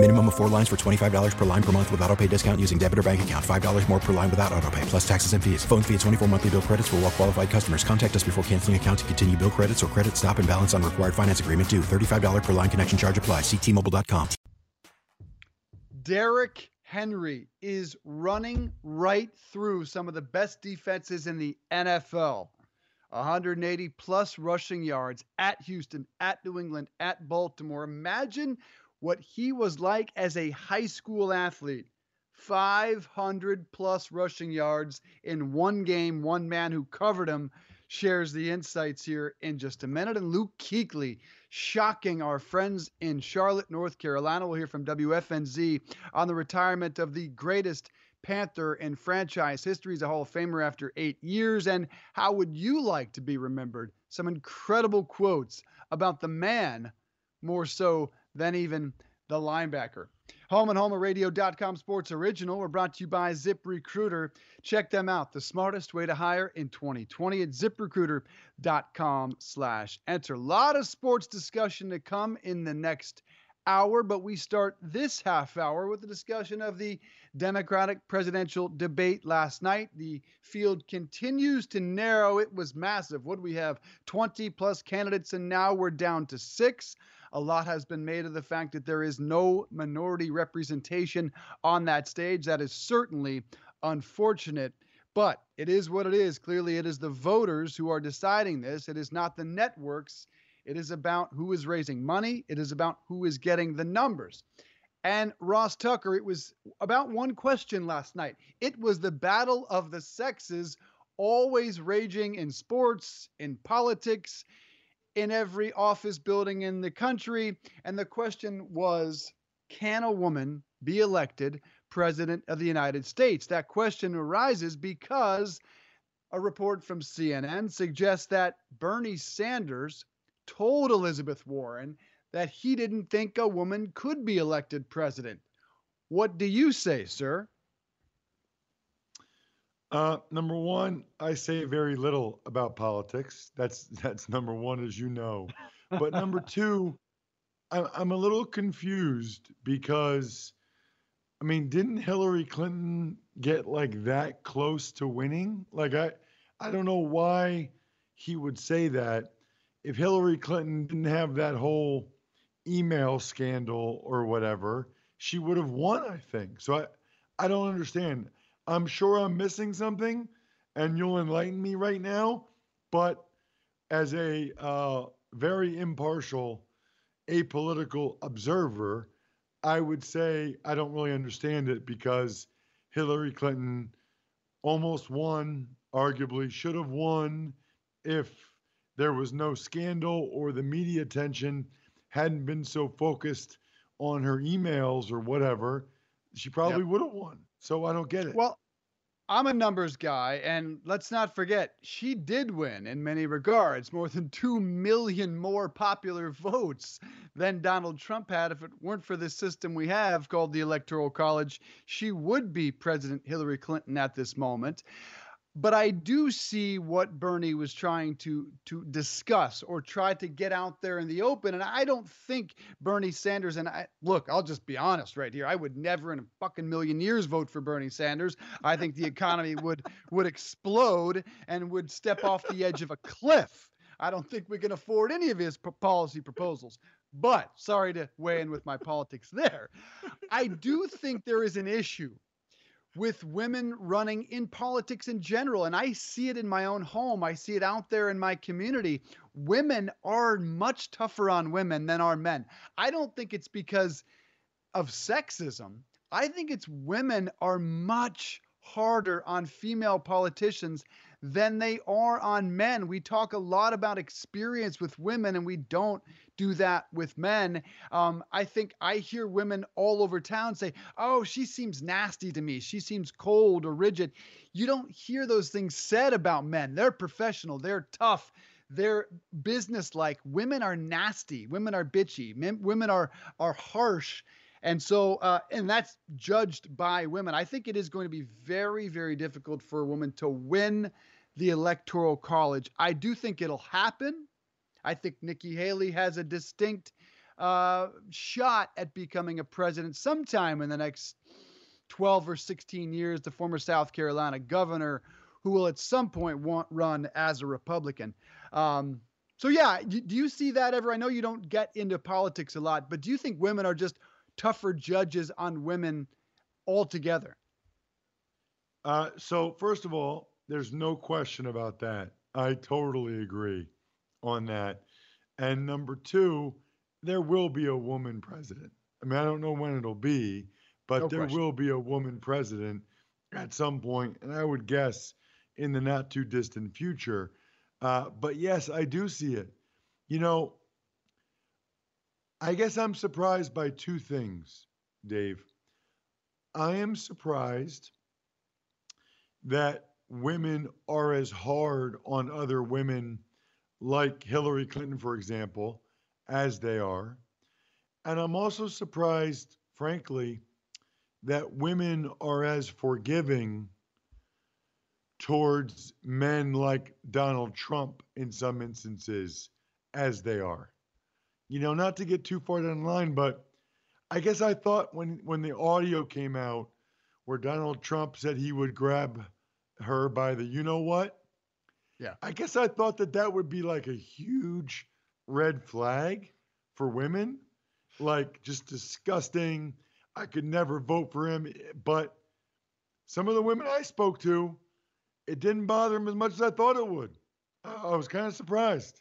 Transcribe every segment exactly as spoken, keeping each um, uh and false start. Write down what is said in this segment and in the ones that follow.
Minimum of four lines for twenty-five dollars per line per month with auto pay discount using debit or bank account. five dollars more per line without auto pay, plus taxes and fees. Phone fee at twenty-four monthly bill credits for well qualified customers. Contact us before canceling account to continue bill credits or credit stop and balance on required finance agreement due. thirty-five dollars per line connection charge applies. See T Mobile dot com. Derek Henry is running right through some of the best defenses in the N F L. one hundred eighty plus rushing yards at Houston, at New England, at Baltimore. Imagine what he was like as a high school athlete. five hundred plus rushing yards in one game. One man who covered him shares the insights here in just a minute. And Luke Kuechly, shocking our friends in Charlotte, North Carolina. We'll hear from W F N Z on the retirement of the greatest Panther in franchise history. He's a Hall of Famer after eight years. And how would you like to be remembered? Some incredible quotes about the man, more so than even the linebacker. Home and Home, a radio dot com sports original. We're brought to you by ZipRecruiter. Check them out. The smartest way to hire in twenty twenty at zip recruiter dot com slash enter. A lot of sports discussion to come in the next hour, but we start this half hour with a discussion of the Democratic presidential debate last night. The field continues to narrow. It was massive. What do we have? twenty plus candidates, and now we're down to six. A lot has been made of the fact that there is no minority representation on that stage. That is certainly unfortunate, but it is what it is. Clearly, it is the voters who are deciding this. It is not the networks. It is about who is raising money. It is about who is getting the numbers. And Ross Tucker, it was about one question last night. It was the battle of the sexes, always raging in sports, in politics, in every office building in the country. And the question was, can a woman be elected president of the United States? That question arises because a report from C N N suggests that Bernie Sanders told Elizabeth Warren that he didn't think a woman could be elected president. What do you say, sir? Uh, number one, I say very little about politics. That's that's number one, as you know. But number two, I, I'm a little confused because, I mean, didn't Hillary Clinton get like that close to winning? Like, I, I don't know why he would say that. If Hillary Clinton didn't have that whole email scandal or whatever, she would have won, I think. So I, I don't understand. I'm sure I'm missing something, and you'll enlighten me right now. But as a uh, very impartial, apolitical observer, I would say I don't really understand it because Hillary Clinton almost won, arguably should have won, if there was no scandal or the media attention hadn't been so focused on her emails or whatever. She probably yep. would have won. So I don't get it. Well, I'm a numbers guy, and let's not forget, she did win in many regards, more than two million more popular votes than Donald Trump had. If it weren't for this system we have called the Electoral College, she would be President Hillary Clinton at this moment. But I do see what Bernie was trying to to discuss or try to get out there in the open. And I don't think Bernie Sanders and I look, I'll just be honest right here. I would never in a fucking million years vote for Bernie Sanders. I think the economy would would explode and would step off the edge of a cliff. I don't think we can afford any of his p- policy proposals. But sorry to weigh in with my politics there. I do think there is an issue with women running in politics in general. And I see it in my own home. I see it out there in my community. Women are much tougher on women than are men. I don't think it's because of sexism. I think it's women are much harder on female politicians than they are on men. We talk a lot about experience with women, and we don't do that with men. Um, I think I hear women all over town say, oh, she seems nasty to me. She seems cold or rigid. You don't hear those things said about men. They're professional. They're tough. They're business-like. Women are nasty. Women are bitchy. Men, women are are harsh. And so, uh, and that's judged by women. I think it is going to be very, very difficult for a woman to win the Electoral College. I do think it'll happen. I think Nikki Haley has a distinct uh, shot at becoming a president sometime in the next twelve or sixteen years, the former South Carolina governor, who will at some point want run as a Republican. Um, so, yeah, do, do you see that ever? I know you don't get into politics a lot, but do you think women are just tougher judges on women altogether? Uh, so, first of all, there's no question about that. I totally agree on that. And number two, there will be a woman president. I mean, I don't know when it'll be, but no there question. will be a woman president at some point, and I would guess in the not too distant future. Uh, but yes, I do see it. You know, I guess I'm surprised by two things, Dave. I am surprised that women are as hard on other women, like Hillary Clinton, for example, as they are. And I'm also surprised, frankly, that women are as forgiving towards men like Donald Trump in some instances as they are. You know, not to get too far down the line, but I guess I thought when, when the audio came out where Donald Trump said he would grab her by the you-know-what, yeah, I guess I thought that that would be like a huge red flag for women, like just disgusting. I could never vote for him. But some of the women I spoke to, it didn't bother them as much as I thought it would. I was kind of surprised.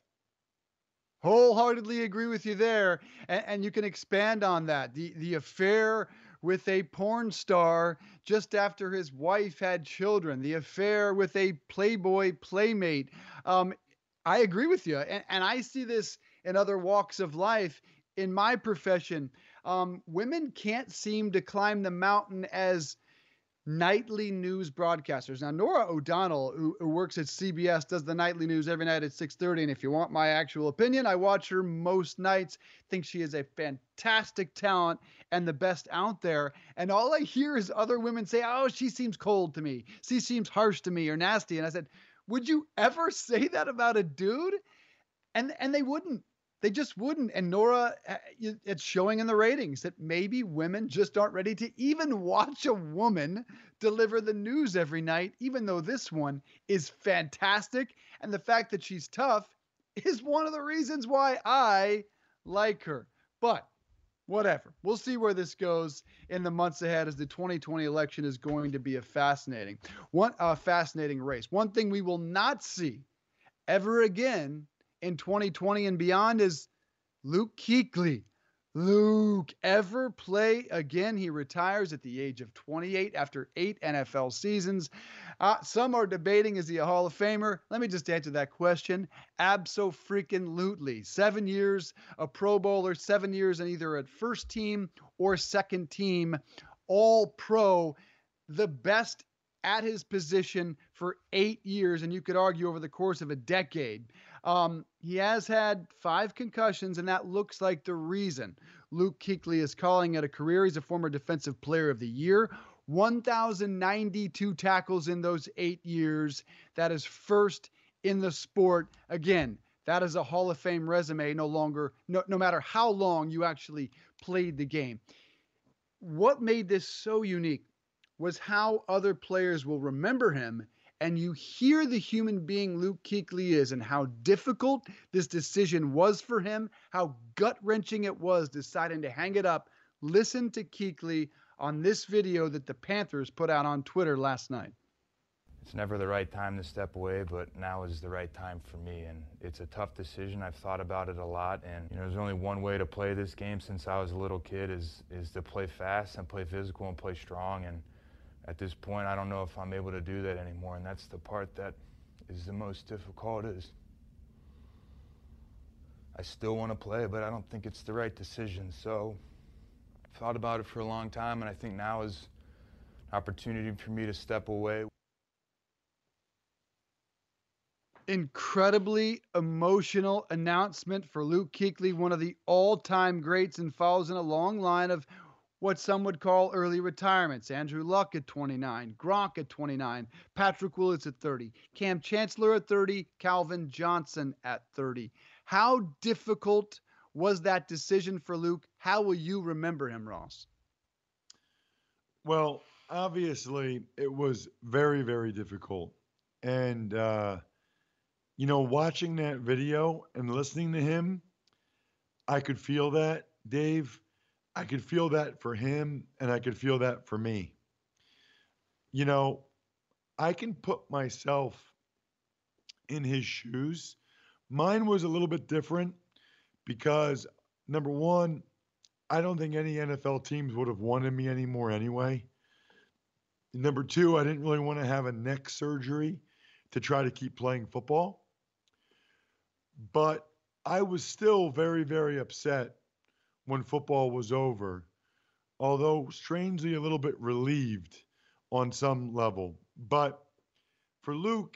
Wholeheartedly agree with you there. And, and you can expand on that. The, the affair with a porn star just after his wife had children, the affair with a Playboy playmate. Um, I agree with you. And, and I see this in other walks of life. In my profession, um, women can't seem to climb the mountain as nightly news broadcasters. Now, Nora O'Donnell, who, who works at C B S, does the nightly news every night at six thirty. And if you want my actual opinion, I watch her most nights. Think she is a fantastic talent and the best out there. And all I hear is other women say, oh, she seems cold to me. She seems harsh to me or nasty. And I said, would you ever say that about a dude? And, and they wouldn't. They just wouldn't. And Nora, it's showing in the ratings that maybe women just aren't ready to even watch a woman deliver the news every night, even though this one is fantastic. And the fact that she's tough is one of the reasons why I like her. But whatever. We'll see where this goes in the months ahead, as the twenty twenty election is going to be a fascinating, one, a fascinating race. One thing we will not see ever again in twenty twenty and beyond is Luke Kuechly. Luke, ever play again? He retires at the age of twenty-eight after eight N F L seasons. Uh, some are debating, is he a Hall of Famer? Let me just answer that question. Abso-freaking-lutely. Seven years, a Pro Bowler, seven years, and either at first team or second team, all pro, the best at his position for eight years, and you could argue over the course of a decade. Um, he has had five concussions, and that looks like the reason. Luke Kuechly is calling it a career. He's a former Defensive Player of the Year. one thousand ninety-two tackles in those eight years. That is first in the sport. Again, that is a Hall of Fame resume, no longer, no, no matter how long you actually played the game. What made this so unique was how other players will remember him, and you hear the human being Luke Kuechly is and how difficult this decision was for him, how gut-wrenching it was deciding to hang it up. Listen to Kuechly on this video that the Panthers put out on Twitter last night. It's never the right time to step away, but now is the right time for me, and it's a tough decision. I've thought about it a lot, and you know, there's only one way to play this game since I was a little kid is, is to play fast and play physical and play strong. And at this point, I don't know if I'm able to do that anymore, and that's the part that is the most difficult is I still want to play, but I don't think it's the right decision. So I've thought about it for a long time, and I think now is an opportunity for me to step away. incredibly emotional announcement for Luke Kuechly, one of the all-time greats, and follows in a long line of what some would call early retirements. Andrew Luck at twenty-nine, Gronk at twenty-nine, Patrick Willis at thirty, Cam Chancellor at thirty, Calvin Johnson at thirty. How difficult was that decision for Luke? How will you remember him, Ross? Well, obviously, it was very, very difficult. And, uh, you know, watching that video and listening to him, I could feel that, Dave. I could feel that for him, and I could feel that for me. You know, I can put myself in his shoes. Mine was a little bit different because, number one, I don't think any N F L teams would have wanted me anymore anyway. Number two, I didn't really want to have a neck surgery to try to keep playing football. But I was still very, very upset when football was over, although strangely a little bit relieved on some level. But for Luke,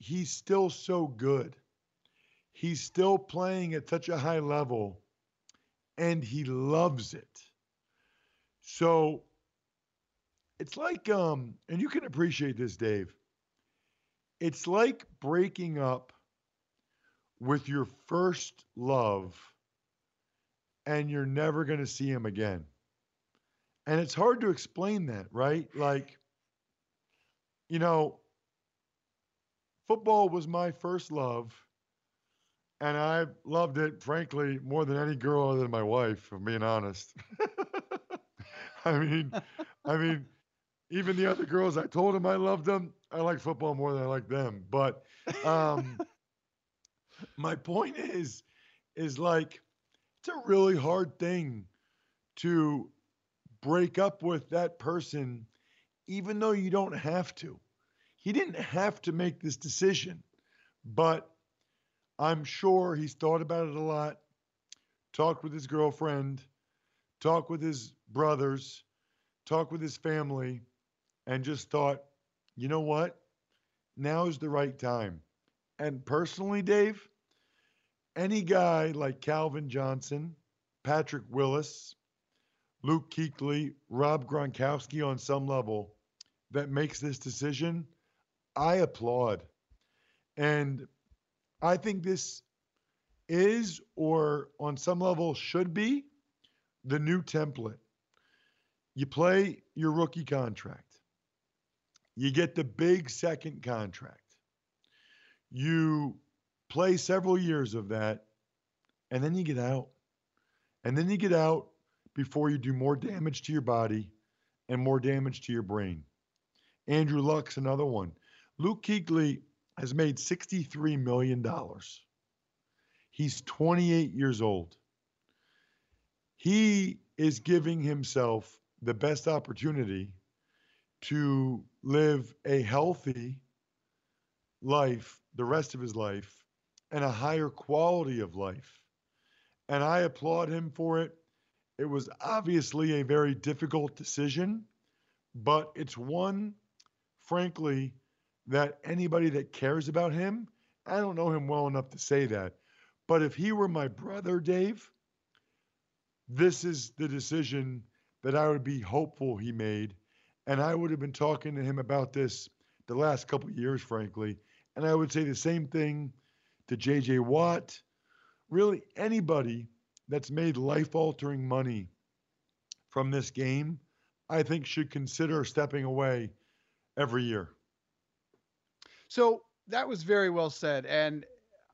he's still so good. He's still playing at such a high level, and he loves it. So it's like, um, and you can appreciate this, Dave, it's like breaking up with your first love and you're never going to see him again. And it's hard to explain that, right? Like, you know, football was my first love, and I loved it, frankly, more than any girl other than my wife, if I'm being honest. I mean, I mean, even the other girls, I told them I loved them. I like football more than I like them. But um, my point is, is like, it's a really hard thing to break up with that person, even though you don't have to. He didn't have to make this decision, but I'm sure he's thought about it a lot, talked with his girlfriend, talked with his brothers, talked with his family, and just thought, you know what? Now is the right time. And personally, Dave, any guy like Calvin Johnson, Patrick Willis, Luke Kuechly, Rob Gronkowski on some level that makes this decision, I applaud. And I think this is, or on some level should be, the new template. You play your rookie contract. You get the big second contract. You play several years of that, and then you get out. And then you get out before you do more damage to your body and more damage to your brain. Andrew Luck's another one. Luke Kuechly has made sixty-three million dollars. He's twenty-eight years old. He is giving himself the best opportunity to live a healthy life the rest of his life, and a higher quality of life. And I applaud him for it. It was obviously a very difficult decision, but it's one, frankly, that anybody that cares about him, I don't know him well enough to say that, but if he were my brother, Dave, this is the decision that I would be hopeful he made. And I would have been talking to him about this the last couple of years, frankly. And I would say the same thing to J J Watt, really anybody that's made life-altering money from this game, I think should consider stepping away every year. So that was very well said. And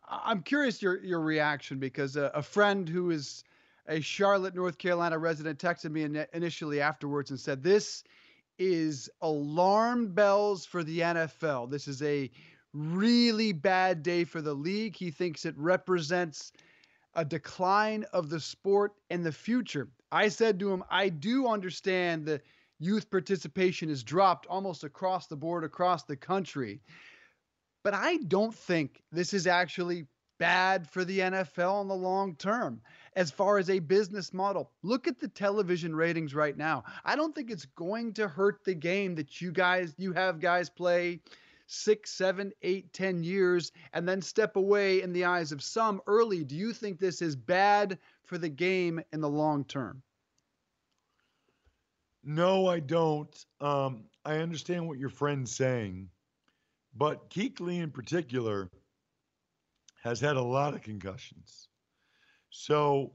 I'm curious your, your reaction, because a, a friend who is a Charlotte, North Carolina resident texted me in, initially afterwards and said, this is alarm bells for the N F L. This is a really bad day for the league. He thinks it represents a decline of the sport in the future. I said to him, I do understand that youth participation has dropped almost across the board, across the country, but I don't think this is actually bad for the N F L in the long term as far as a business model. Look at the television ratings right now. I don't think it's going to hurt the game that you guys, you have guys play six, seven, eight, ten years, and then step away in the eyes of some early? Do you think this is bad for the game in the long term? No, I don't. Um, I understand what your friend's saying, but Kuechly in particular has had a lot of concussions. So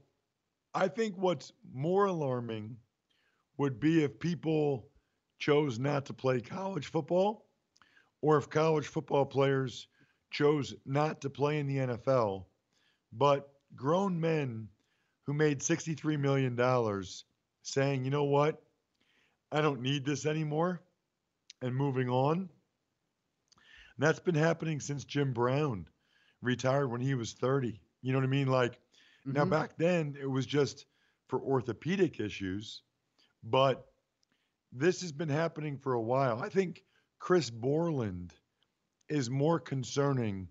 I think what's more alarming would be if people chose not to play college football, or if college football players chose not to play in the N F L, but grown men who made sixty-three million dollars saying, you know what, I don't need this anymore, and moving on. And that's been happening since Jim Brown retired when he was thirty. You know what I mean? Like, mm-hmm. Now back then it was just for orthopedic issues, but this has been happening for a while. I think Chris Borland is more concerning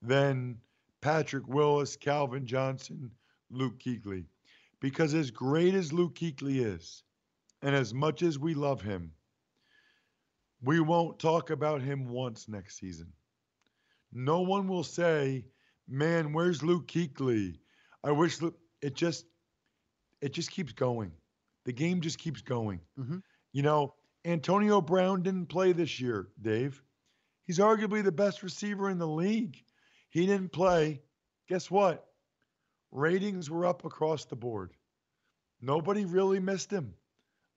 than Patrick Willis, Calvin Johnson, Luke Kuechly, because as great as Luke Kuechly is, and as much as we love him, we won't talk about him once next season. No one will say, man, where's Luke Kuechly? I wish Luke... It just, it just keeps going. The game just keeps going. Mm-hmm. You know, Antonio Brown didn't play this year, Dave. He's arguably the best receiver in the league. He didn't play. Guess what? Ratings were up across the board. Nobody really missed him.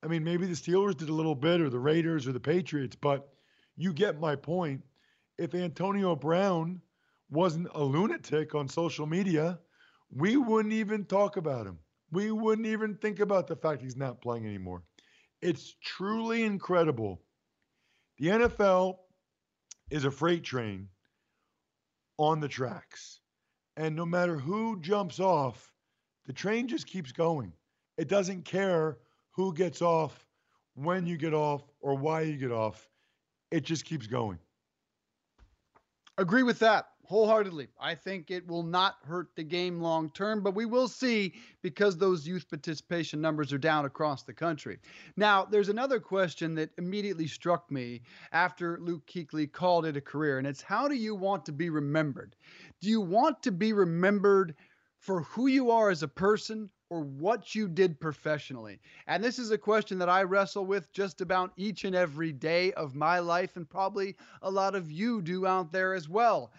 I mean, maybe the Steelers did a little bit, or the Raiders, or the Patriots, but you get my point. If Antonio Brown wasn't a lunatic on social media, we wouldn't even talk about him. We wouldn't even think about the fact he's not playing anymore. It's truly incredible. The N F L is a freight train on the tracks, and no matter who jumps off, the train just keeps going. It doesn't care who gets off, when you get off, or why you get off. It just keeps going. Agree with that wholeheartedly. I think it will not hurt the game long term, but we will see, because those youth participation numbers are down across the country. Now, there's another question that immediately struck me after Luke Kuechly called it a career, and it's, how do you want to be remembered? Do you want to be remembered for who you are as a person, or what you did professionally? And this is a question that I wrestle with just about each and every day of my life, and probably a lot of you do out there as well.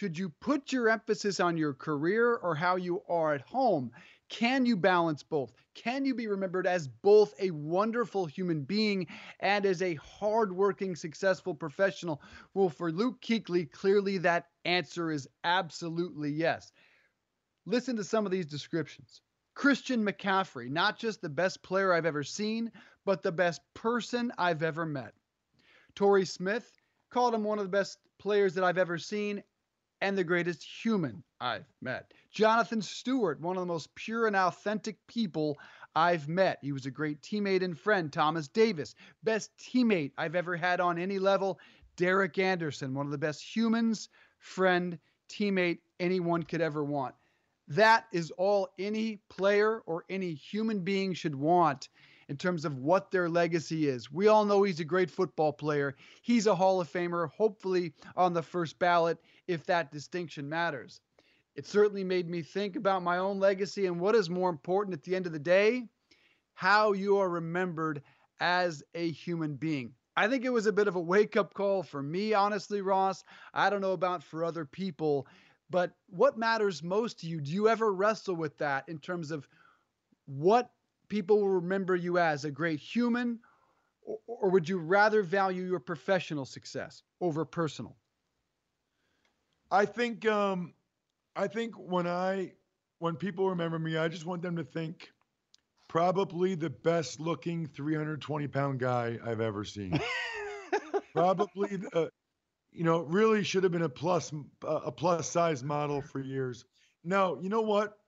Should you put your emphasis on your career or how you are at home? Can you balance both? Can you be remembered as both a wonderful human being and as a hardworking, successful professional? Well, for Luke Kuechly, clearly that answer is absolutely yes. Listen to some of these descriptions. Christian McCaffrey, not just the best player I've ever seen, but the best person I've ever met. Torrey Smith, called him one of the best players that I've ever seen, and the greatest human I've met. Jonathan Stewart, one of the most pure and authentic people I've met. He was a great teammate and friend. Thomas Davis, best teammate I've ever had on any level. Derek Anderson, one of the best humans, friend, teammate anyone could ever want. That is all any player or any human being should want in terms of what their legacy is. We all know he's a great football player. He's a Hall of Famer, hopefully on the first ballot, if that distinction matters. It certainly made me think about my own legacy and what is more important at the end of the day, how you are remembered as a human being. I think it was a bit of a wake-up call for me, honestly, Ross. I don't know about for other people, but what matters most to you? Do you ever wrestle with that in terms of what people will remember you as, a great human, or, or would you rather value your professional success over personal? I think um, I think when I when people remember me, I just want them to think probably the best looking three hundred twenty pound guy I've ever seen. Probably the, you know, really should have been a plus a plus size model for years. No, you know what?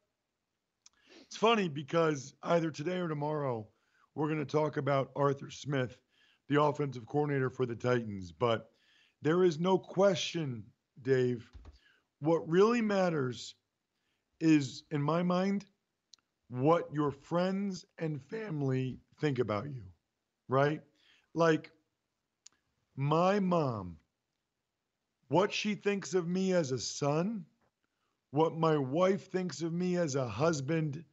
It's funny because either today or tomorrow, we're going to talk about Arthur Smith, the offensive coordinator for the Titans. But there is no question, Dave, what really matters is, in my mind, what your friends and family think about you, right? Like, my mom what she thinks of me as a son, what my wife thinks of me as a husband,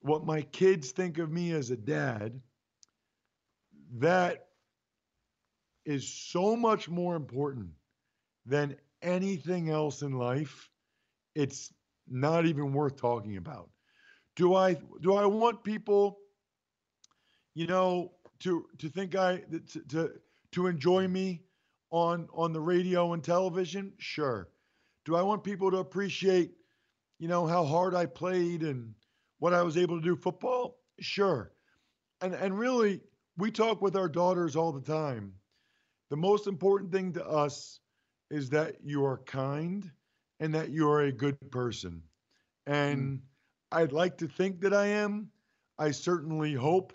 what my kids think of me as a dad, that is so much more important than anything else in life. It's not even worth talking about. Do I do I want people, you know, to to think I to to, to enjoy me on on the radio and television? Sure. Do I want people to appreciate, you know, how hard I played and what I was able to do football? Sure. And and really, we talk with our daughters all the time. The most important thing to us is that you are kind and that you are a good person. And mm. I'd like to think that I am. I certainly hope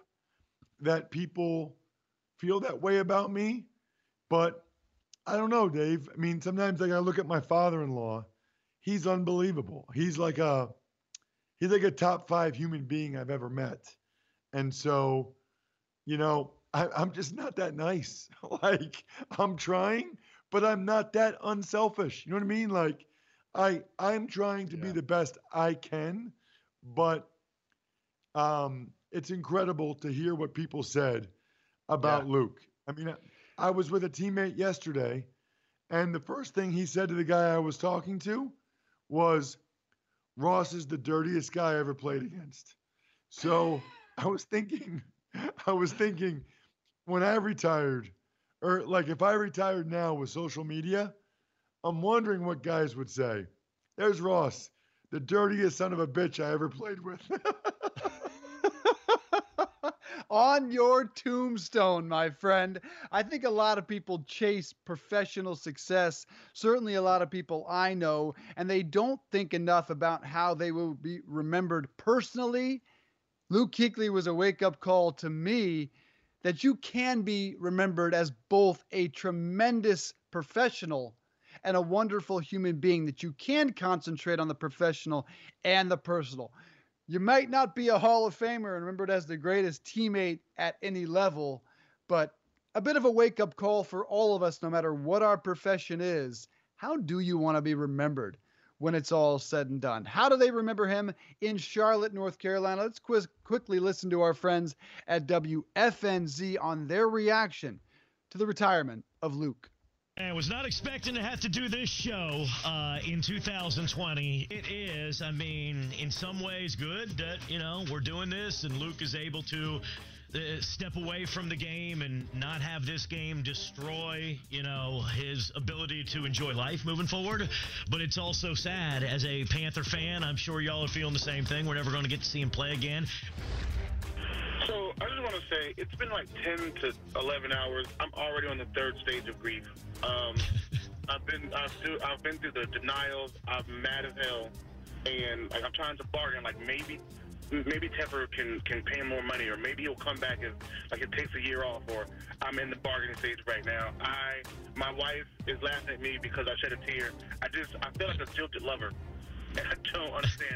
that people feel that way about me. But I don't know, Dave. I mean, sometimes like I look at my father-in-law, he's unbelievable. He's like a he's like a top five human being I've ever met. And so, you know, I, I'm just not that nice. Like, I'm trying, but I'm not that unselfish. You know what I mean? Like, I I'm trying to yeah. be the best I can, but um, it's incredible to hear what people said about yeah. Luke. I mean, I, I was with a teammate yesterday, and the first thing he said to the guy I was talking to was, Ross is the dirtiest guy I ever played against. So I was thinking, I was thinking when I retired, or like if I retired now with social media, I'm wondering what guys would say. There's Ross, the dirtiest son of a bitch I ever played with. On your tombstone, my friend. I think a lot of people chase professional success, certainly a lot of people I know, and they don't think enough about how they will be remembered personally. Luke Kuechly was a wake-up call to me that you can be remembered as both a tremendous professional and a wonderful human being, that you can concentrate on the professional and the personal. You might not be a Hall of Famer and remembered as the greatest teammate at any level, but a bit of a wake-up call for all of us, no matter what our profession is. How do you want to be remembered when it's all said and done? How do they remember him in Charlotte, North Carolina? Let's quiz- quickly listen to our friends at W F N Z on their reaction to the retirement of Luke. I was not expecting to have to do this show uh, in two thousand twenty. It is, I mean, in some ways good that, you know, we're doing this and Luke is able to uh, step away from the game and not have this game destroy, you know, his ability to enjoy life moving forward. But it's also sad. As a Panther fan, I'm sure y'all are feeling the same thing. We're never going to get to see him play again. So I just want to say it's been like ten to eleven hours. I'm already on the third stage of grief. Um, I've been I've, through, I've been through the denials. I'm mad as hell, and like I'm trying to bargain. Like maybe maybe Tepper can, can pay more money, or maybe he'll come back if like it takes a year off. Or I'm in the bargaining stage right now. I my wife is laughing at me because I shed a tear. I just I feel like a jilted lover, and I don't understand.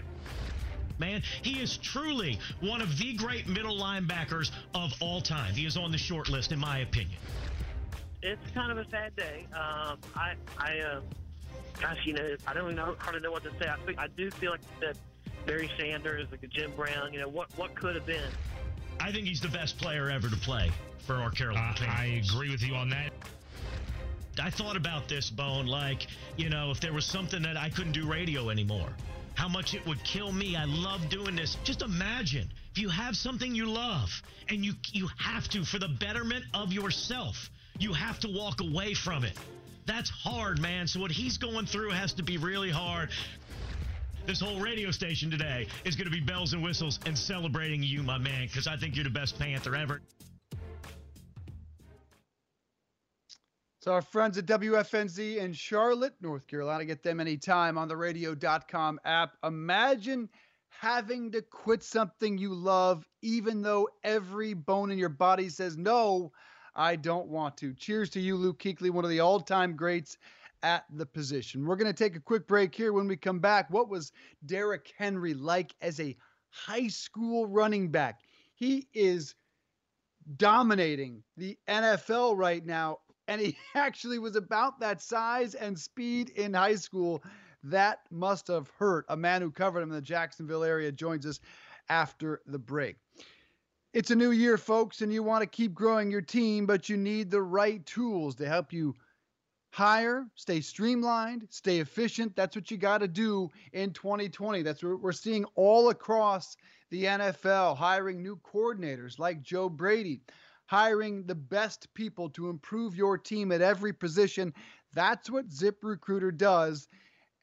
Man, he is truly one of the great middle linebackers of all time. He is on the short list, in my opinion. It's kind of a sad day. Um, I, I, uh, gosh, you know, I don't really know, hardly know what to say. I, I do feel like that Barry Sanders, like Jim Brown, you know, what, what could have been. I think he's the best player ever to play for our Carolina Panthers. Uh, I agree with you on that. I thought about this, Bone, like, you know, if there was something that I couldn't do radio anymore, how much it would kill me. I love doing this. Just imagine if you have something you love and you you have to, for the betterment of yourself, you have to walk away from it. That's hard, man. So what he's going through has to be really hard. This whole radio station today is going to be bells and whistles and celebrating you, my man, because I think you're the best Panther ever. So our friends at W F N Z in Charlotte, North Carolina, get them anytime on the radio dot com app. Imagine having to quit something you love, even though every bone in your body says, no, I don't want to. Cheers to you, Luke Kuechly, one of the all-time greats at the position. We're going to take a quick break here. When we come back, what was Derek Henry like as a high school running back? He is dominating the N F L right now. and he actually was about that size and speed in high school. That must have hurt. A man who covered him in the Jacksonville area joins us after the break. It's a new year, folks, and you want to keep growing your team, but you need the right tools to help you hire, stay streamlined, stay efficient. That's what you got to do in twenty twenty. That's what we're seeing all across the N F L, hiring new coordinators like Joe Brady, hiring the best people to improve your team at every position. That's what ZipRecruiter does.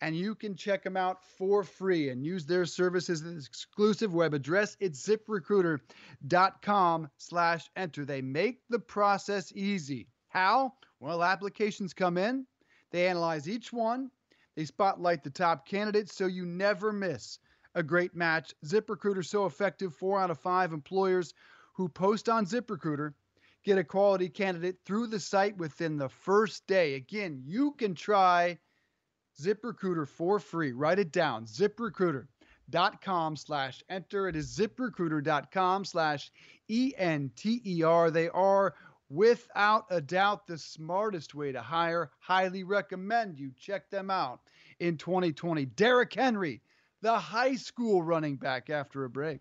And you can check them out for free and use their services at an exclusive web address. It's ZipRecruiter.com slash enter. They make the process easy. How? Well, applications come in. They analyze each one. They spotlight the top candidates so you never miss a great match. ZipRecruiter is so effective, four out of five employers who post on ZipRecruiter get a quality candidate through the site within the first day. Again, you can try ZipRecruiter for free. Write it down. ZipRecruiter.com slash enter. It is ZipRecruiter.com slash E N T E R. They are, without a doubt, the smartest way to hire. Highly recommend you check them out in twenty twenty. Derek Henry, the high school running back, after a break.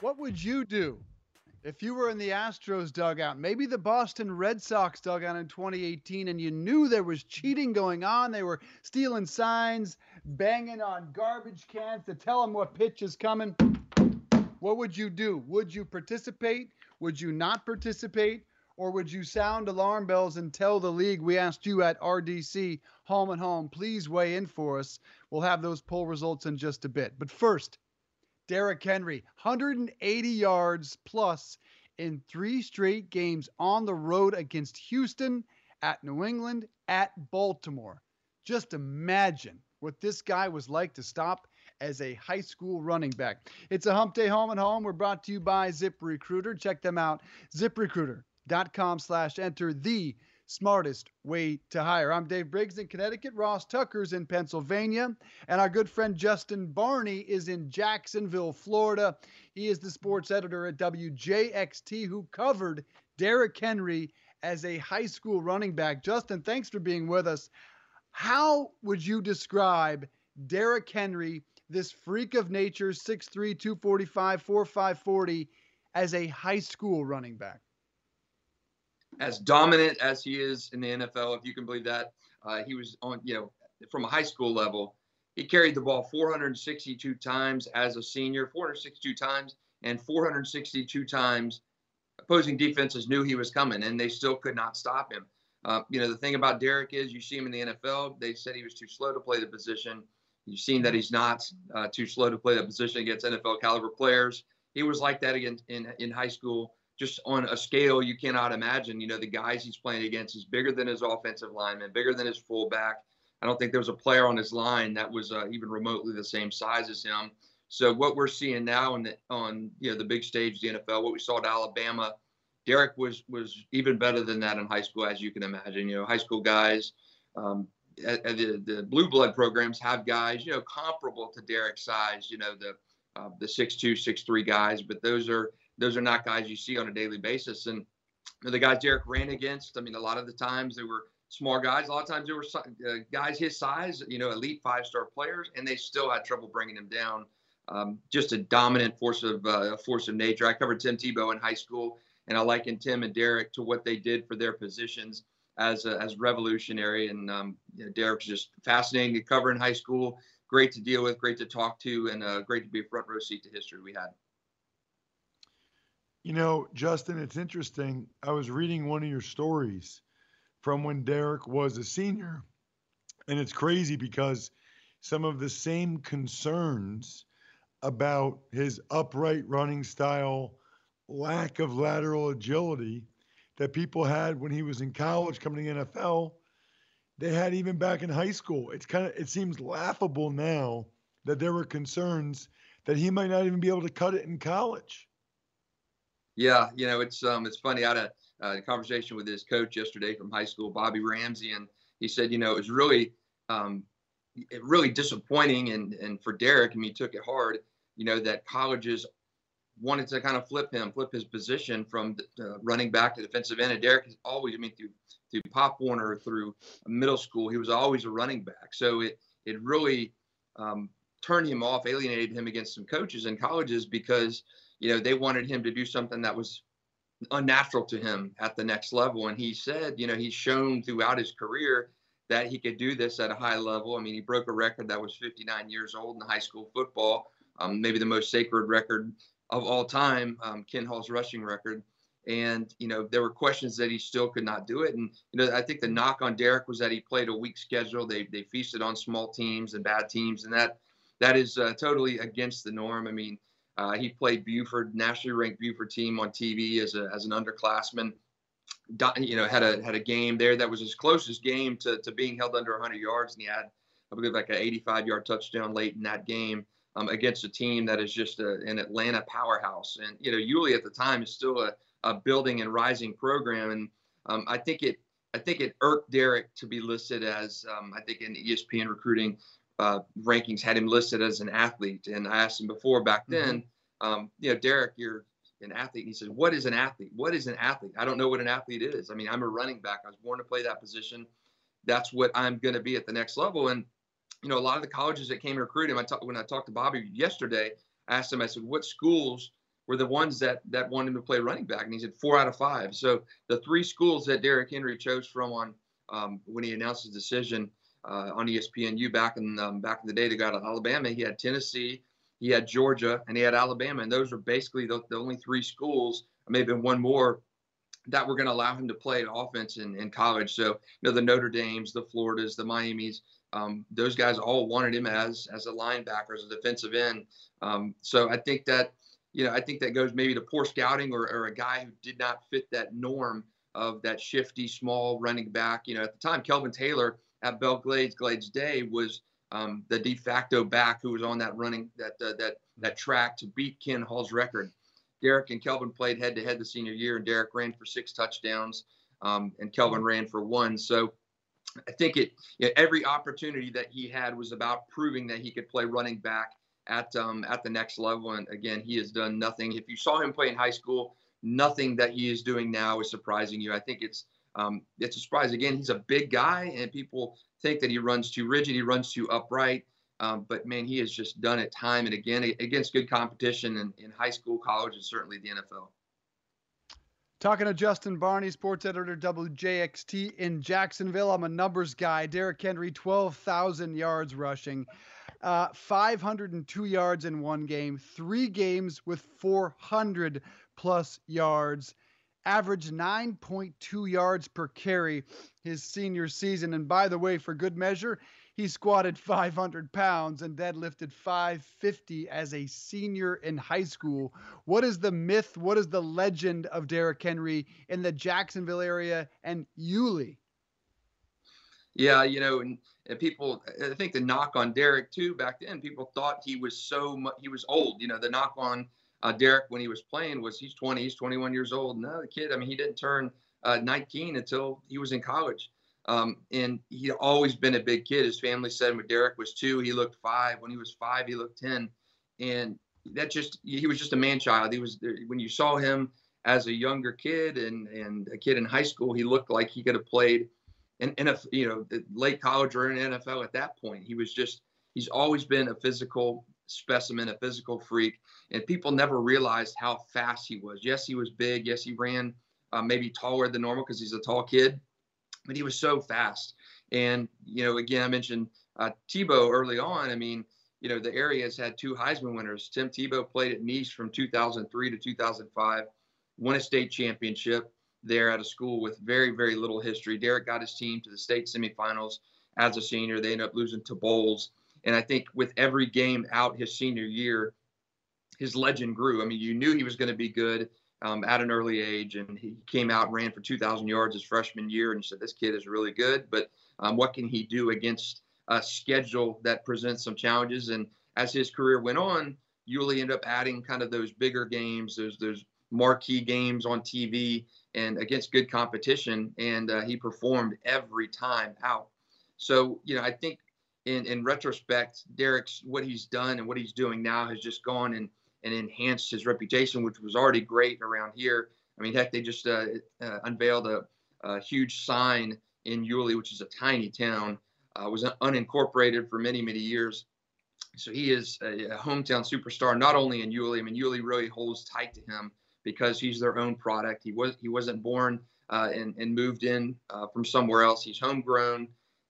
What would you do if you were in the Astros dugout, maybe the Boston Red Sox dugout in twenty eighteen, and you knew there was cheating going on? They were stealing signs, banging on garbage cans to tell them what pitch is coming. What would you do? Would you participate? Would you not participate? Or would you sound alarm bells and tell the league? We asked you at R D C, Home and Home. Please weigh in for us. We'll have those poll results in just a bit. But first, Derek Henry, one hundred eighty yards plus in three straight games on the road against Houston, at New England, at Baltimore. Just imagine what this guy was like to stop as a high school running back. It's a Hump Day Home and Home. We're brought to you by ZipRecruiter. Check them out, ZipRecruiter.com slash enter, the smartest way to hire. I'm Dave Briggs in Connecticut. Ross Tucker's in Pennsylvania. And our good friend Justin Barney is in Jacksonville, Florida. He is the sports editor at W J X T, who covered Derrick Henry as a high school running back. Justin, thanks for being with us. How would you describe Derrick Henry, this freak of nature, six three, two forty-five, forty-five forty, as a high school running back? As dominant as he is in the N F L, if you can believe that, uh, he was on, you know, from a high school level, he carried the ball four hundred sixty-two times as a senior, four hundred sixty-two times, and four hundred sixty-two times opposing defenses knew he was coming, and they still could not stop him. Uh, you know, the thing about Derek is you see him in the N F L, they said he was too slow to play the position. You've seen that he's not uh, too slow to play the position against N F L caliber players. He was like that again in, in high school. Just on a scale you cannot imagine. You know, the guys he's playing against is bigger than his offensive lineman, bigger than his fullback. I don't think there was a player on his line that was uh, even remotely the same size as him. So what we're seeing now on the, on you know the big stage, the N F L, what we saw at Alabama, Derek was was even better than that in high school, as you can imagine. You know, high school guys, um, at, at the, the blue blood programs have guys, you know, comparable to Derek's size. You know, the uh, the six two, six three guys, but those are. Those are not guys you see on a daily basis. And the guys Derek ran against, I mean, a lot of the times they were small guys. A lot of times they were uh, guys his size, you know, elite five-star players, and they still had trouble bringing him down. um, just a dominant force of uh, force of nature. I covered Tim Tebow in high school, and I liken Tim and Derek to what they did for their positions as a, as revolutionary. And um, you know, Derek's just fascinating to cover in high school. Great to deal with, great to talk to, and uh, great to be a front row seat to history we had. You know, Justin, it's interesting. I was reading one of your stories from when Derek was a senior, and it's crazy because some of the same concerns about his upright running style, lack of lateral agility that people had when he was in college coming to the N F L, they had even back in high school. It's kind of, it seems laughable now that there were concerns that he might not even be able to cut it in college. Yeah, you know, it's um, it's funny. I had a, uh, a conversation with his coach yesterday from high school, Bobby Ramsey, and he said, you know, it was really, um, it really disappointing, and and for Derek, I mean, he took it hard. You know, that colleges wanted to kind of flip him, flip his position from the, uh, running back to defensive end. And Derek is always, I mean, through through Pop Warner, through middle school, he was always a running back. So it it really um, turned him off, alienated him against some coaches and colleges because, you know, they wanted him to do something that was unnatural to him at the next level. And he said, you know, he's shown throughout his career that he could do this at a high level. I mean, he broke a record that was fifty-nine years old in high school football, um, maybe the most sacred record of all time, um, Ken Hall's rushing record. And, you know, there were questions that he still could not do it. And, you know, I think the knock on Derek was that he played a weak schedule. They they feasted on small teams and bad teams. And that that is uh, totally against the norm. I mean, Uh, he played Buford, nationally ranked Buford team on T V as a as an underclassman. You know, had a had a game there that was his closest game to to being held under one hundred yards, and he had, I believe, like an eighty-five yard touchdown late in that game um, against a team that is just a, an Atlanta powerhouse. And you know, Yulee at the time is still a, a building and rising program, and um, I think it I think it irked Derek to be listed as um, I think in E S P N recruiting Uh, rankings had him listed as an athlete. And I asked him before back then, um, you know, Derek, you're an athlete. And he said, what is an athlete? What is an athlete? I don't know what an athlete is. I mean, I'm a running back. I was born to play that position. That's what I'm going to be at the next level. And, you know, a lot of the colleges that came to recruit him, I talked, when I talked to Bobby yesterday, I asked him, I said, what schools were the ones that, that wanted him to play running back? And he said, four out of five. So the three schools that Derek Henry chose from on um, when he announced his decision Uh, on E S P N U back in um, back in the day, they got Alabama. He had Tennessee, he had Georgia, and he had Alabama, and those were basically the, the only three schools, maybe one more, that were going to allow him to play offense in, in college. So, you know, the Notre Dames, the Floridas, the Miamis, um, those guys all wanted him as as a linebacker, as a defensive end. Um, so, I think that you know, I think that goes maybe to poor scouting or or a guy who did not fit that norm of that shifty, small running back. You know, at the time, Kelvin Taylor at Bell Glades, Glades Day was um, the de facto back who was on that running that uh, that that track to beat Ken Hall's record. Derek and Kelvin played head to head the senior year, and Derek ran for six touchdowns, um, and Kelvin ran for one. So I think it you know, every opportunity that he had was about proving that he could play running back at um, at the next level. And again, he has done nothing. If you saw him play in high school, nothing that he is doing now is surprising you. I think it's. Um, it's a surprise. Again, he's a big guy, and people think that he runs too rigid, he runs too upright. Um, but, man, he has just done it time and again against good competition in, in high school, college, and certainly the N F L. Talking to Justin Barney, sports editor, W J X T in Jacksonville. I'm a numbers guy. Derrick Henry, twelve thousand yards rushing, uh, five hundred two yards in one game, three games with four hundred plus yards. Average nine point two yards per carry his senior season. And by the way, for good measure, he squatted five hundred pounds and deadlifted five fifty as a senior in high school. What is the myth? What is the legend of Derrick Henry in the Jacksonville area and Yulee? Yeah, you know, and, and people, I think the knock on Derrick too, back then, people thought he was so much, he was old. You know, the knock on Uh, Derek, when he was playing, was he's twenty, he's twenty-one years old. No, the kid, I mean, he didn't turn uh, nineteen until he was in college. Um, and he'd always been a big kid. His family said when Derek was two, he looked five. When he was five, he looked ten. And that just, he was just a man child. He was, when you saw him as a younger kid and, and a kid in high school, he looked like he could have played in, in a, you know, late college or in N F L at that point. He was just, he's always been a physical specimen, a physical freak, and people never realized how fast he was. Yes, he was big. Yes, he ran uh, maybe taller than normal because he's a tall kid, but he was so fast. And, you know, again, I mentioned uh, Tebow early on. I mean, you know, the area has had two Heisman winners. Tim Tebow played at Nice from two thousand three to two thousand five, won a state championship there at a school with very, very little history. Derek got his team to the state semifinals as a senior. They ended up losing to Bowles. And I think with every game out his senior year, his legend grew. I mean, you knew he was going to be good um, at an early age, and he came out and ran for two thousand yards his freshman year, and you said, this kid is really good, but um, what can he do against a schedule that presents some challenges? And as his career went on, Yulee ended up adding kind of those bigger games, those, those marquee games on T V and against good competition, and uh, he performed every time out. So, you know, I think in, in retrospect, Derek's, what he's done and what he's doing now has just gone and, and enhanced his reputation, which was already great around here. I mean, heck, they just uh, uh, unveiled a, a huge sign in Yulee, which is a tiny town, uh, was unincorporated for many, many years. So he is a, a hometown superstar, not only in Yulee. I mean, Yulee really holds tight to him because he's their own product. He, was, he wasn't born uh, and, and moved in uh, from somewhere else. He's homegrown.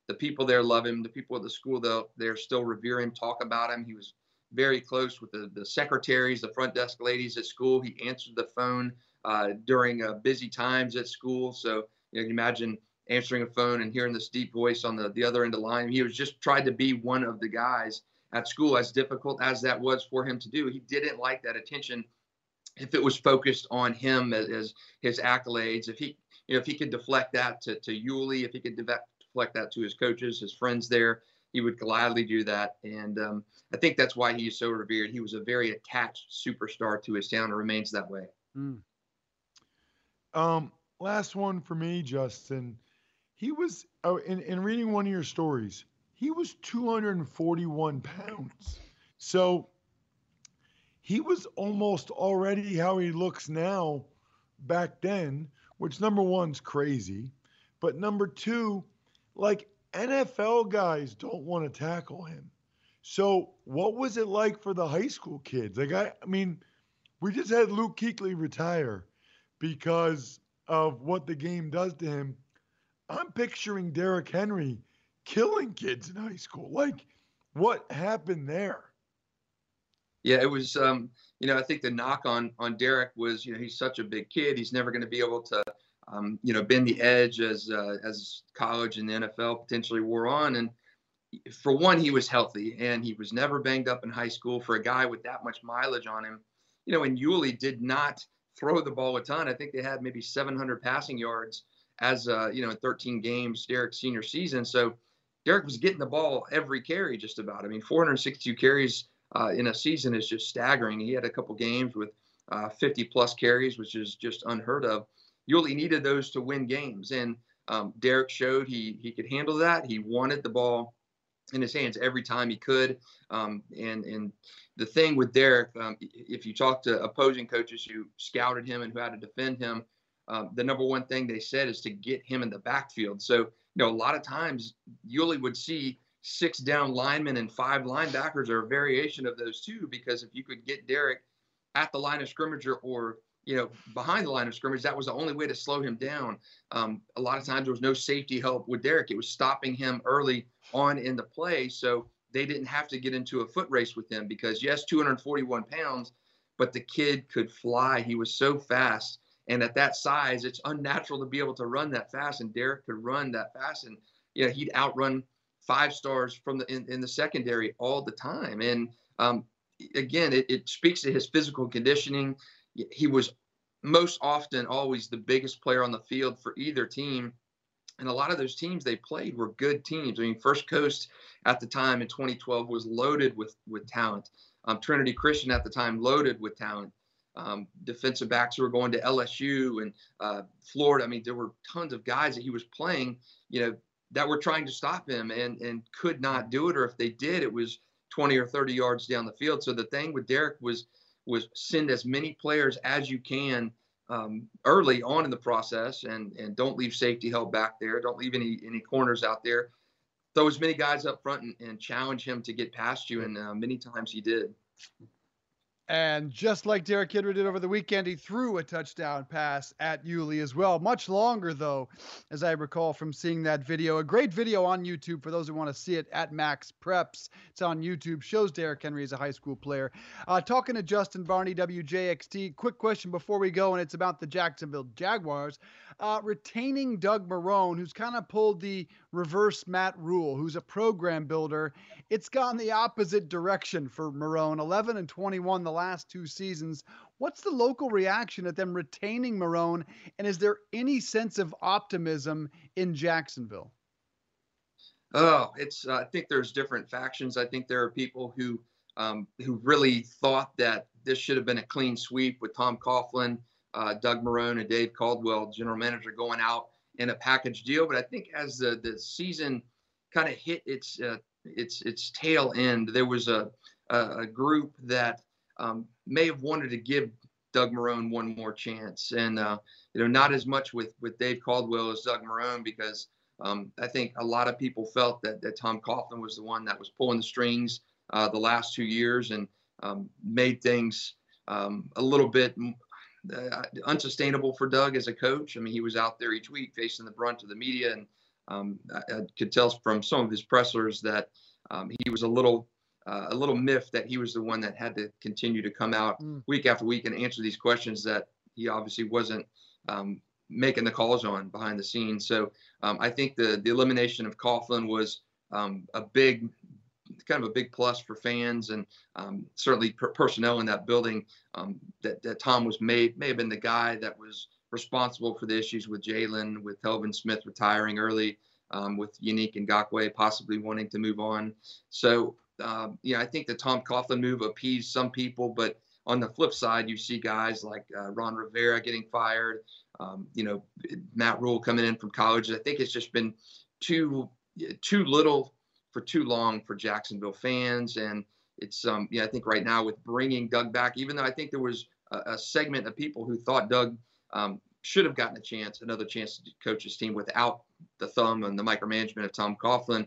The people there love him. The people at the school, though, they're still revere him, talk about him. He was very close with the, the secretaries, the front desk ladies at school. He answered the phone uh, during uh, busy times at school. So you know, you imagine answering a phone and hearing this deep voice on the, the other end of the line. He was just tried to be one of the guys at school, as difficult as that was for him to do. He didn't like that attention if it was focused on him as, as his accolades. If he, you know, if he could deflect that to, to Yulee, if he could deflect reflect that to his coaches, his friends there, he would gladly do that. And um, I think that's why he is so revered. He was a very attached superstar to his town and remains that way. Mm. Um, last one for me, Justin. He was, oh, in, in reading one of your stories, he was two hundred forty-one pounds. So he was almost already how he looks now back then, which number one's crazy. But number two, like, N F L guys don't want to tackle him. So what was it like for the high school kids? Like, I, I mean, we just had Luke Kuechly retire because of what the game does to him. I'm picturing Derek Henry killing kids in high school. Like, what happened there? Yeah, it was, um, you know, I think the knock on, on Derek was, you know, he's such a big kid. He's never going to be able to Um, you know, bend the edge as uh, as college and the N F L potentially wore on. And for one, he was healthy and he was never banged up in high school. For a guy with that much mileage on him, you know, and Yulee did not throw the ball a ton. I think they had maybe seven hundred passing yards as uh, you know, in thirteen games Derek's senior season. So Derek was getting the ball every carry, just about. I mean, four hundred sixty-two carries uh, in a season is just staggering. He had a couple games with uh, fifty plus carries, which is just unheard of. Yulee needed those to win games, and um, Derek showed he he could handle that. He wanted the ball in his hands every time he could. Um, and and the thing with Derek, um, if you talk to opposing coaches who scouted him and who had to defend him, um, the number one thing they said is to get him in the backfield. So you know, a lot of times Yulee would see six down linemen and five linebackers, or a variation of those two, because if you could get Derek at the line of scrimmage or, or you know, behind the line of scrimmage, that was the only way to slow him down. Um, a lot of times there was no safety help with Derek. It was stopping him early on in the play, so they didn't have to get into a foot race with him because, yes, two hundred forty-one pounds, but the kid could fly. He was so fast, and at that size, it's unnatural to be able to run that fast, and Derek could run that fast. And, you know, he'd outrun five stars from the in, in the secondary all the time. And, um, again, it, it speaks to his physical conditioning. He was most often always the biggest player on the field for either team. And a lot of those teams they played were good teams. I mean, First Coast at the time in twenty twelve was loaded with, with talent. Um, Trinity Christian at the time, loaded with talent. Um, defensive backs who were going to L S U and uh, Florida. I mean, there were tons of guys that he was playing, you know, that were trying to stop him and, and could not do it. Or if they did, it was twenty or thirty yards down the field. So the thing with Derek was, was send as many players as you can um, early on in the process, and, and don't leave safety help back there. Don't leave any, any corners out there. throw as many guys up front and, and challenge him to get past you. And uh, many times he did. And just like Derek Henry did over the weekend, he threw a touchdown pass at Yulee as well. Much longer, though, as I recall from seeing that video. A great video on YouTube for those who want to see it, at Max Preps. It's on YouTube. Shows Derek Henry as a high school player. Uh, talking to Justin Barney, W J X T. Quick question before we go, and it's about the Jacksonville Jaguars. Uh, retaining Doug Marrone, who's kind of pulled the reverse Matt Rhule, who's a program builder. It's gone the opposite direction for Marrone, eleven and twenty-one the last last two seasons. What's the local reaction at them retaining Marrone, and is there any sense of optimism in Jacksonville? Oh, it's, uh, I think there's different factions. I think there are people who, um, who really thought that this should have been a clean sweep with Tom Coughlin, uh, Doug Marrone, and Dave Caldwell, general manager, going out in a package deal. But I think as the, the season kind of hit its, uh, its, its tail end, there was a, a group that, Um, may have wanted to give Doug Marrone one more chance, and uh, you know, not as much with with Dave Caldwell as Doug Marrone, because um, I think a lot of people felt that that Tom Coughlin was the one that was pulling the strings uh, the last two years and um, made things um, a little bit uh, unsustainable for Doug as a coach. I mean, he was out there each week facing the brunt of the media, and um, I, I could tell from some of his pressers that um, he was a little. Uh, a little miffed that he was the one that had to continue to come out mm. week after week and answer these questions that he obviously wasn't um, making the calls on behind the scenes. So um, I think the the elimination of Coughlin was um, a big, kind of a big plus for fans and um, certainly per personnel in that building. Um, that, that Tom was made may have been the guy that was responsible for the issues with Jalen, with Telvin Smith retiring early, um, with Yannick Ngakoue possibly wanting to move on. So. Uh, yeah, I think the Tom Coughlin move appeased some people, but on the flip side, you see guys like uh, Ron Rivera getting fired, um, you know, Matt Rhule coming in from college. I think it's just been too too little for too long for Jacksonville fans, and it's um, yeah, I think right now with bringing Doug back, even though I think there was a, a segment of people who thought Doug um, should have gotten a chance, another chance to coach his team without the thumb and the micromanagement of Tom Coughlin.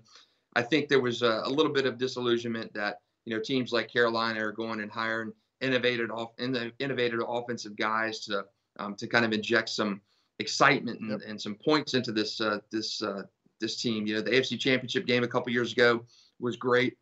I think there was a, a little bit of disillusionment that, you know, teams like Carolina are going and hiring innovative, off, innovative offensive guys to um, to kind of inject some excitement and, and some points into this uh, this uh, this team. You know, the A F C Championship game a couple years ago was great,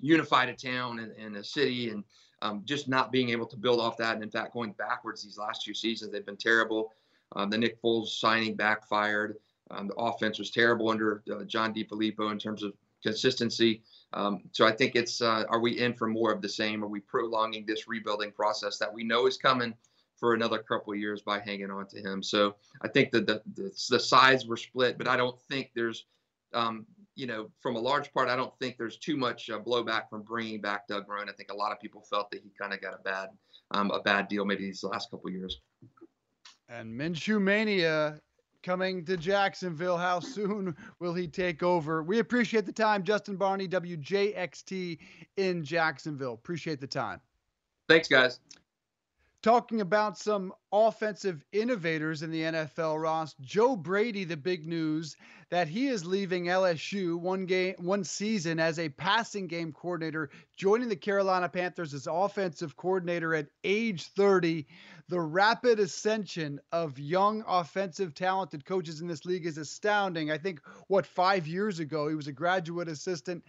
unified a town and, and a city, and um, just not being able to build off that. And in fact, going backwards these last two seasons, they've been terrible. Um, the Nick Foles signing backfired. Um, the offense was terrible under uh, John DeFilippo in terms of consistency. Um, so I think it's, uh, are we in for more of the same? Are we prolonging this rebuilding process that we know is coming for another couple of years by hanging on to him? So I think that the, the, the sides were split, but I don't think there's, um, you know, from a large part, I don't think there's too much uh, blowback from bringing back Doug Marrone. I think a lot of people felt that he kind of got a bad, um, a bad deal maybe these last couple of years. And Minshew Mania coming to Jacksonville. How soon will he take over? We appreciate the time. Justin Barney, W J X T in Jacksonville. Appreciate the time. Thanks, guys. Talking about some offensive innovators in the N F L, Ross. Joe Brady, the big news that he is leaving L S U one game, one season as a passing game coordinator, joining the Carolina Panthers as offensive coordinator at age thirty. The rapid ascension of young offensive talented coaches in this league is astounding. I think, what, five years ago, he was a graduate assistant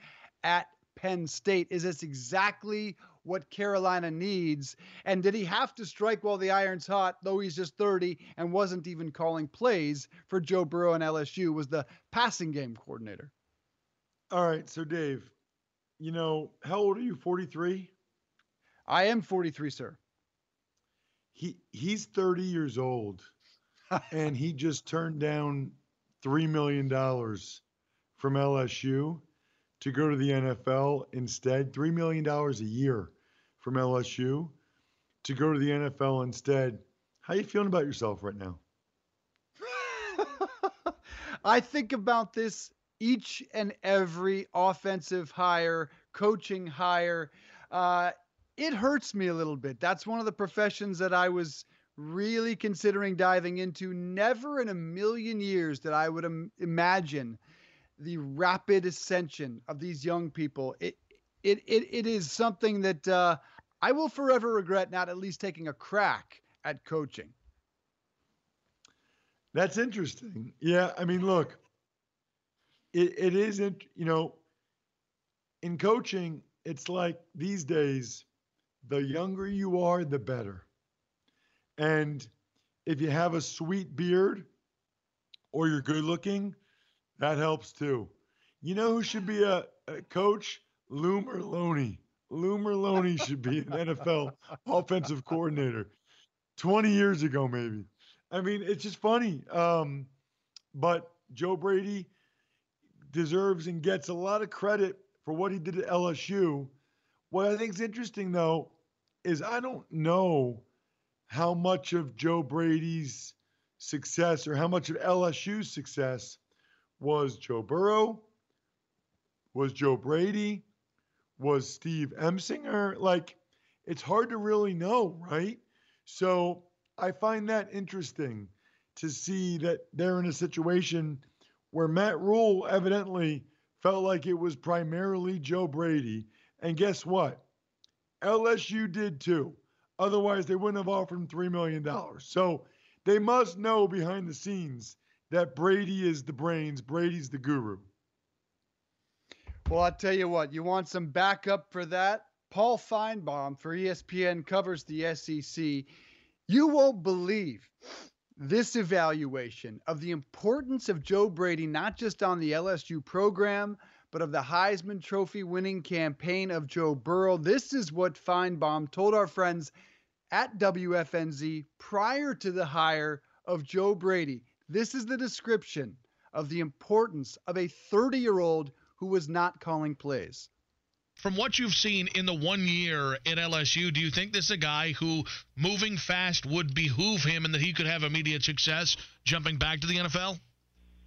at Penn State. Is this exactly what Carolina needs? And did he have to strike while the iron's hot, though he's just thirty and wasn't even calling plays for Joe Burrow and L S U, was the passing game coordinator? All right, so Dave, you know, how old are you, forty-three? I am forty-three, sir. He He's thirty years old, and he just turned down three million dollars from L S U to go to the N F L instead, three million dollars a year from L S U to go to the N F L instead. How are you feeling about yourself right now? I think about this each and every offensive hire, coaching hire. Uh, it hurts me a little bit. That's one of the professions that I was really considering diving into. Never in a million years did I would im- imagine the rapid ascension of these young people. It it it, it is something that uh, I will forever regret not at least taking a crack at coaching. That's interesting. Yeah, I mean, look, it, it isn't, you know, in coaching, it's like these days, the younger you are, the better. And if you have a sweet beard or you're good looking, that helps too. You know who should be a, a coach? Lou Maloney. Lou Maloney should be an N F L offensive coordinator twenty years ago, maybe. I mean, it's just funny. Um, but Joe Brady deserves and gets a lot of credit for what he did at L S U. What I think is interesting, though, is I don't know how much of Joe Brady's success or how much of L S U's success was Joe Burrow, was Joe Brady, was Steve Ensminger. Like, it's hard to really know, right? So I find that interesting to see that they're in a situation where Matt Rhule evidently felt like it was primarily Joe Brady. And guess what? L S U did too. Otherwise, they wouldn't have offered him three million dollars. So they must know behind the scenes that Brady is the brains, Brady's the guru. Well, I'll tell you what, you want some backup for that? Paul Finebaum for E S P N covers the S E C. You won't believe this evaluation of the importance of Joe Brady, not just on the L S U program, but of the Heisman Trophy winning campaign of Joe Burrow. This is what Finebaum told our friends at W F N Z prior to the hire of Joe Brady. This is the description of the importance of a thirty-year-old who was not calling plays. From what you've seen in the one year at L S U, do you think this is a guy who moving fast would behoove him and that he could have immediate success jumping back to the N F L?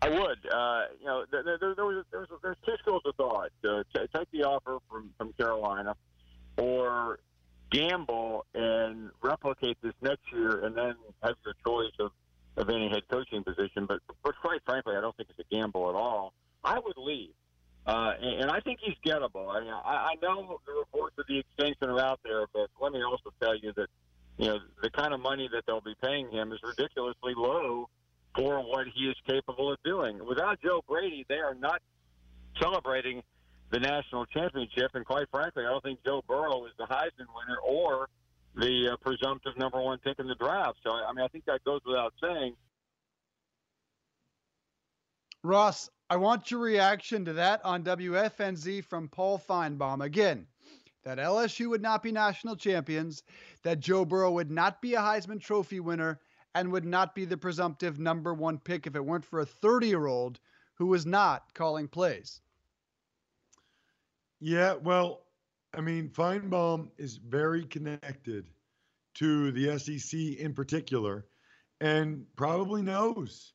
I would. Uh, you know, there, there, there was, there was, there's two schools of thought. Uh, t- take the offer from, from Carolina or gamble and replicate this next year and then have your choice of, of any head coaching position. But, but quite frankly, I don't think it's a gamble at all. I would leave. Uh, and, and I think he's gettable. I mean, I, I know the reports of the extension are out there, but let me also tell you that, you know, the kind of money that they'll be paying him is ridiculously low for what he is capable of doing. Without Joe Brady, they are not celebrating the national championship. And quite frankly, I don't think Joe Burrow is the Heisman winner or the uh, presumptive number one pick in the draft. So, I mean, I think that goes without saying. Ross, I want your reaction to that on W F N Z from Paul Finebaum. Again, that L S U would not be national champions, that Joe Burrow would not be a Heisman Trophy winner, and would not be the presumptive number one pick if it weren't for a thirty-year-old who was not calling plays. Yeah, well, I mean, Finebaum is very connected to the S E C in particular and probably knows.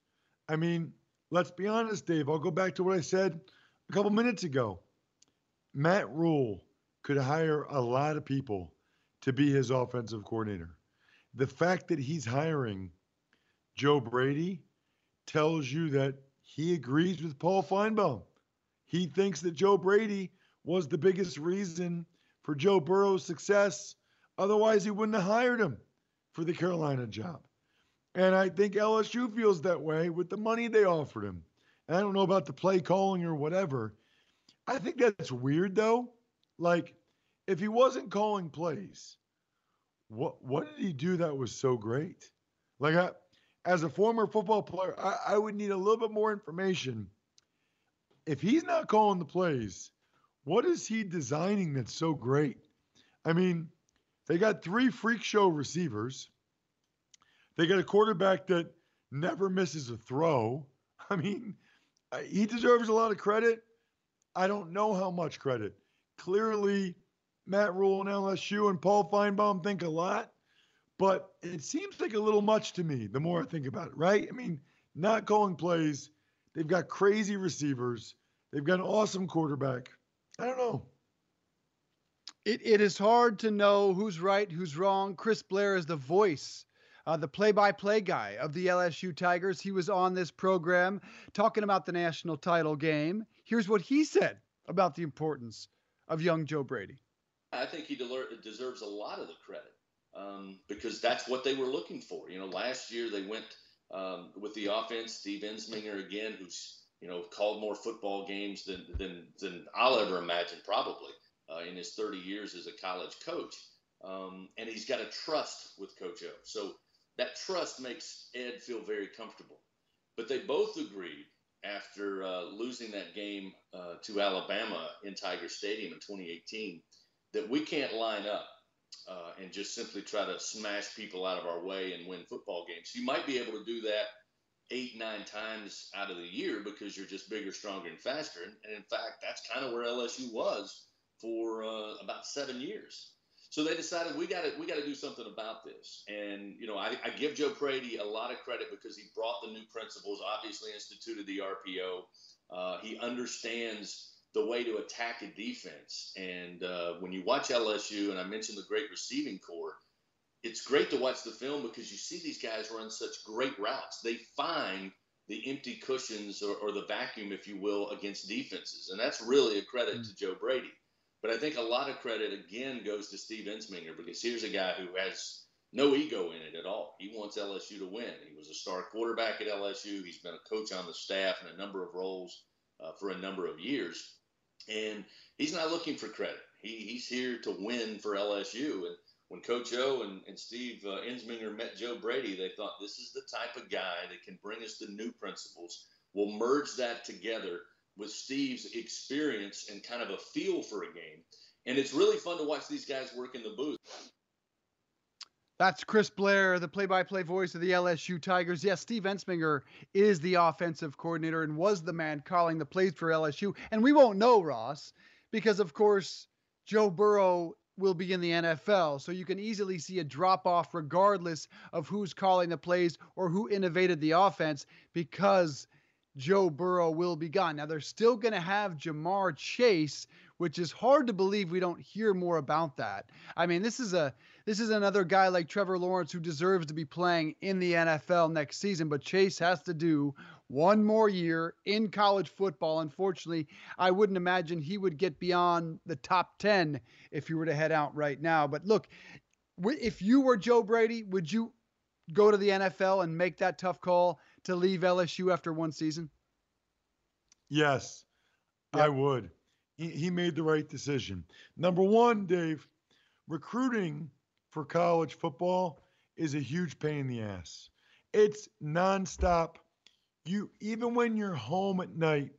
I mean, let's be honest, Dave. I'll go back to what I said a couple minutes ago. Matt Rhule could hire a lot of people to be his offensive coordinator. The fact that he's hiring Joe Brady tells you that he agrees with Paul Finebaum. He thinks that Joe Brady was the biggest reason for Joe Burrow's success. Otherwise, he wouldn't have hired him for the Carolina job. And I think L S U feels that way with the money they offered him. And I don't know about the play calling or whatever. I think that's weird, though. Like, if he wasn't calling plays, what what did he do that was so great? Like, I, as a former football player, I, I would need a little bit more information. If he's not calling the plays, what is he designing that's so great? I mean, they got three freak show receivers. They got a quarterback that never misses a throw. I mean, he deserves a lot of credit. I don't know how much credit. Clearly, Matt Rhule and L S U and Paul Finebaum think a lot, but it seems like a little much to me the more I think about it, right? I mean, not calling plays. They've got crazy receivers. They've got an awesome quarterback. I don't know. It It is hard to know who's right, who's wrong. Chris Blair is the voice uh, the play-by-play guy of the L S U Tigers. He was on this program talking about the national title game. Here's what he said about the importance of young Joe Brady. I think he deserves a lot of the credit um, because that's what they were looking for. You know, last year they went um, with the offense, Steve Ensminger again, who's, you know, called more football games than than, than I'll ever imagine probably uh, in his thirty years as a college coach. Um, and he's got a trust with Coach O. So that trust makes Ed feel very comfortable. But they both agreed after uh, losing that game uh, to Alabama in Tiger Stadium in twenty eighteen that we can't line up uh, and just simply try to smash people out of our way and win football games. You might be able to do that eight, nine times out of the year because you're just bigger, stronger, and faster. And in fact, that's kind of where L S U was for uh, about seven years. So they decided we got to we got to do something about this. And, you know, I, I give Joe Brady a lot of credit because he brought the new principles, obviously instituted the R P O. Uh, he understands the way to attack a defense. And uh, when you watch L S U, and I mentioned the great receiving corps, it's great to watch the film because you see these guys run such great routes. They find the empty cushions or, or the vacuum, if you will, against defenses. And that's really a credit mm-hmm. to Joe Brady. But I think a lot of credit, again, goes to Steve Ensminger because here's a guy who has no ego in it at all. He wants L S U to win. He was a star quarterback at L S U. He's been a coach on the staff in a number of roles uh, for a number of years. And he's not looking for credit. He, he's here to win for L S U. And when Coach O and, and Steve uh, Ensminger met Joe Brady, they thought this is the type of guy that can bring us the new principles. We'll merge that together with Steve's experience and kind of a feel for a game. And it's really fun to watch these guys work in the booth. That's Chris Blair, the play-by-play voice of the L S U Tigers. Yes, Steve Ensminger is the offensive coordinator and was the man calling the plays for L S U. And we won't know, Ross, because, of course, Joe Burrow will be in the N F L. So you can easily see a drop-off regardless of who's calling the plays or who innovated the offense because Joe Burrow will be gone. Now, they're still going to have Jamar Chase, which is hard to believe we don't hear more about that. I mean, this is a this is another guy like Trevor Lawrence who deserves to be playing in the N F L next season, but Chase has to do one more year in college football. Unfortunately, I wouldn't imagine he would get beyond the top ten if he were to head out right now. But look, if you were Joe Brady, would you go to the N F L and make that tough call to leave L S U after one season? Yes, yep. I would. He, he made the right decision. Number one, Dave, recruiting for college football is a huge pain in the ass. It's nonstop. You, even when you're home at night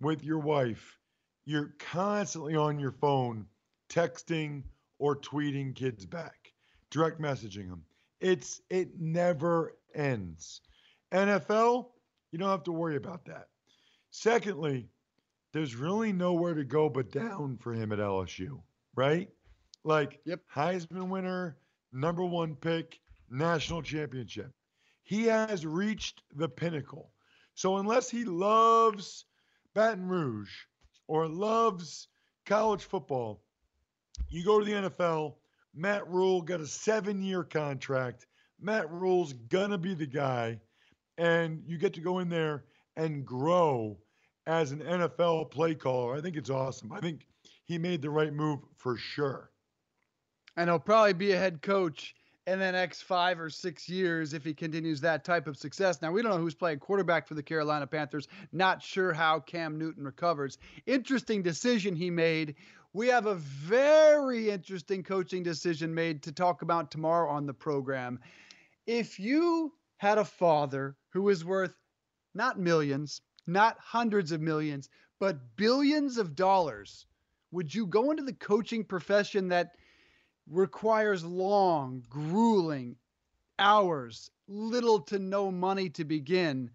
with your wife, you're constantly on your phone texting or tweeting kids back, direct messaging them. It's it never ends. N F L, you don't have to worry about that. Secondly, there's really nowhere to go but down for him at L S U, right? Like yep. Heisman winner, number one pick, national championship. He has reached the pinnacle. So unless he loves Baton Rouge or loves college football, you go to the N F L. Matt Rhule got a seven-year contract. Matt Rhule's going to be the guy. And you get to go in there and grow as an N F L play caller. I think it's awesome. I think he made the right move for sure. And he'll probably be a head coach in the next five or six years if he continues that type of success. Now, we don't know who's playing quarterback for the Carolina Panthers. Not sure how Cam Newton recovers. Interesting decision he made. We have a very interesting coaching decision made to talk about tomorrow on the program. If you had a father who is worth not millions, not hundreds of millions, but billions of dollars, would you go into the coaching profession that requires long, grueling hours, little to no money to begin?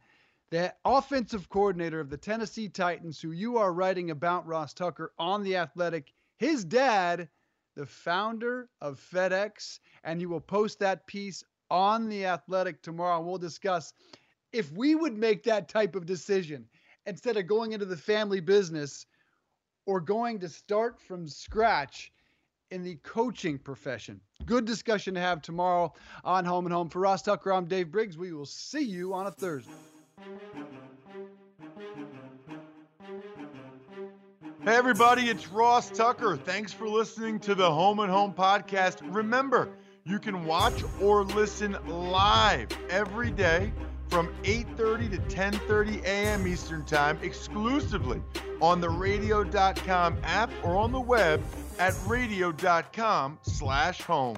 The offensive coordinator of the Tennessee Titans, who you are writing about, Ross Tucker, on The Athletic, his dad, the founder of FedEx, and you will post that piece on The Athletic tomorrow. We'll discuss if we would make that type of decision instead of going into the family business or going to start from scratch in the coaching profession. Good discussion to have tomorrow on Home and Home. For Ross Tucker, I'm Dave Briggs. We will see you on a Thursday. Hey, everybody, it's Ross Tucker. Thanks for listening to the Home and Home podcast. Remember, you can watch or listen live every day from eight thirty to ten thirty a.m. Eastern Time, exclusively on the radio dot com app or on the web at radio.com slash home.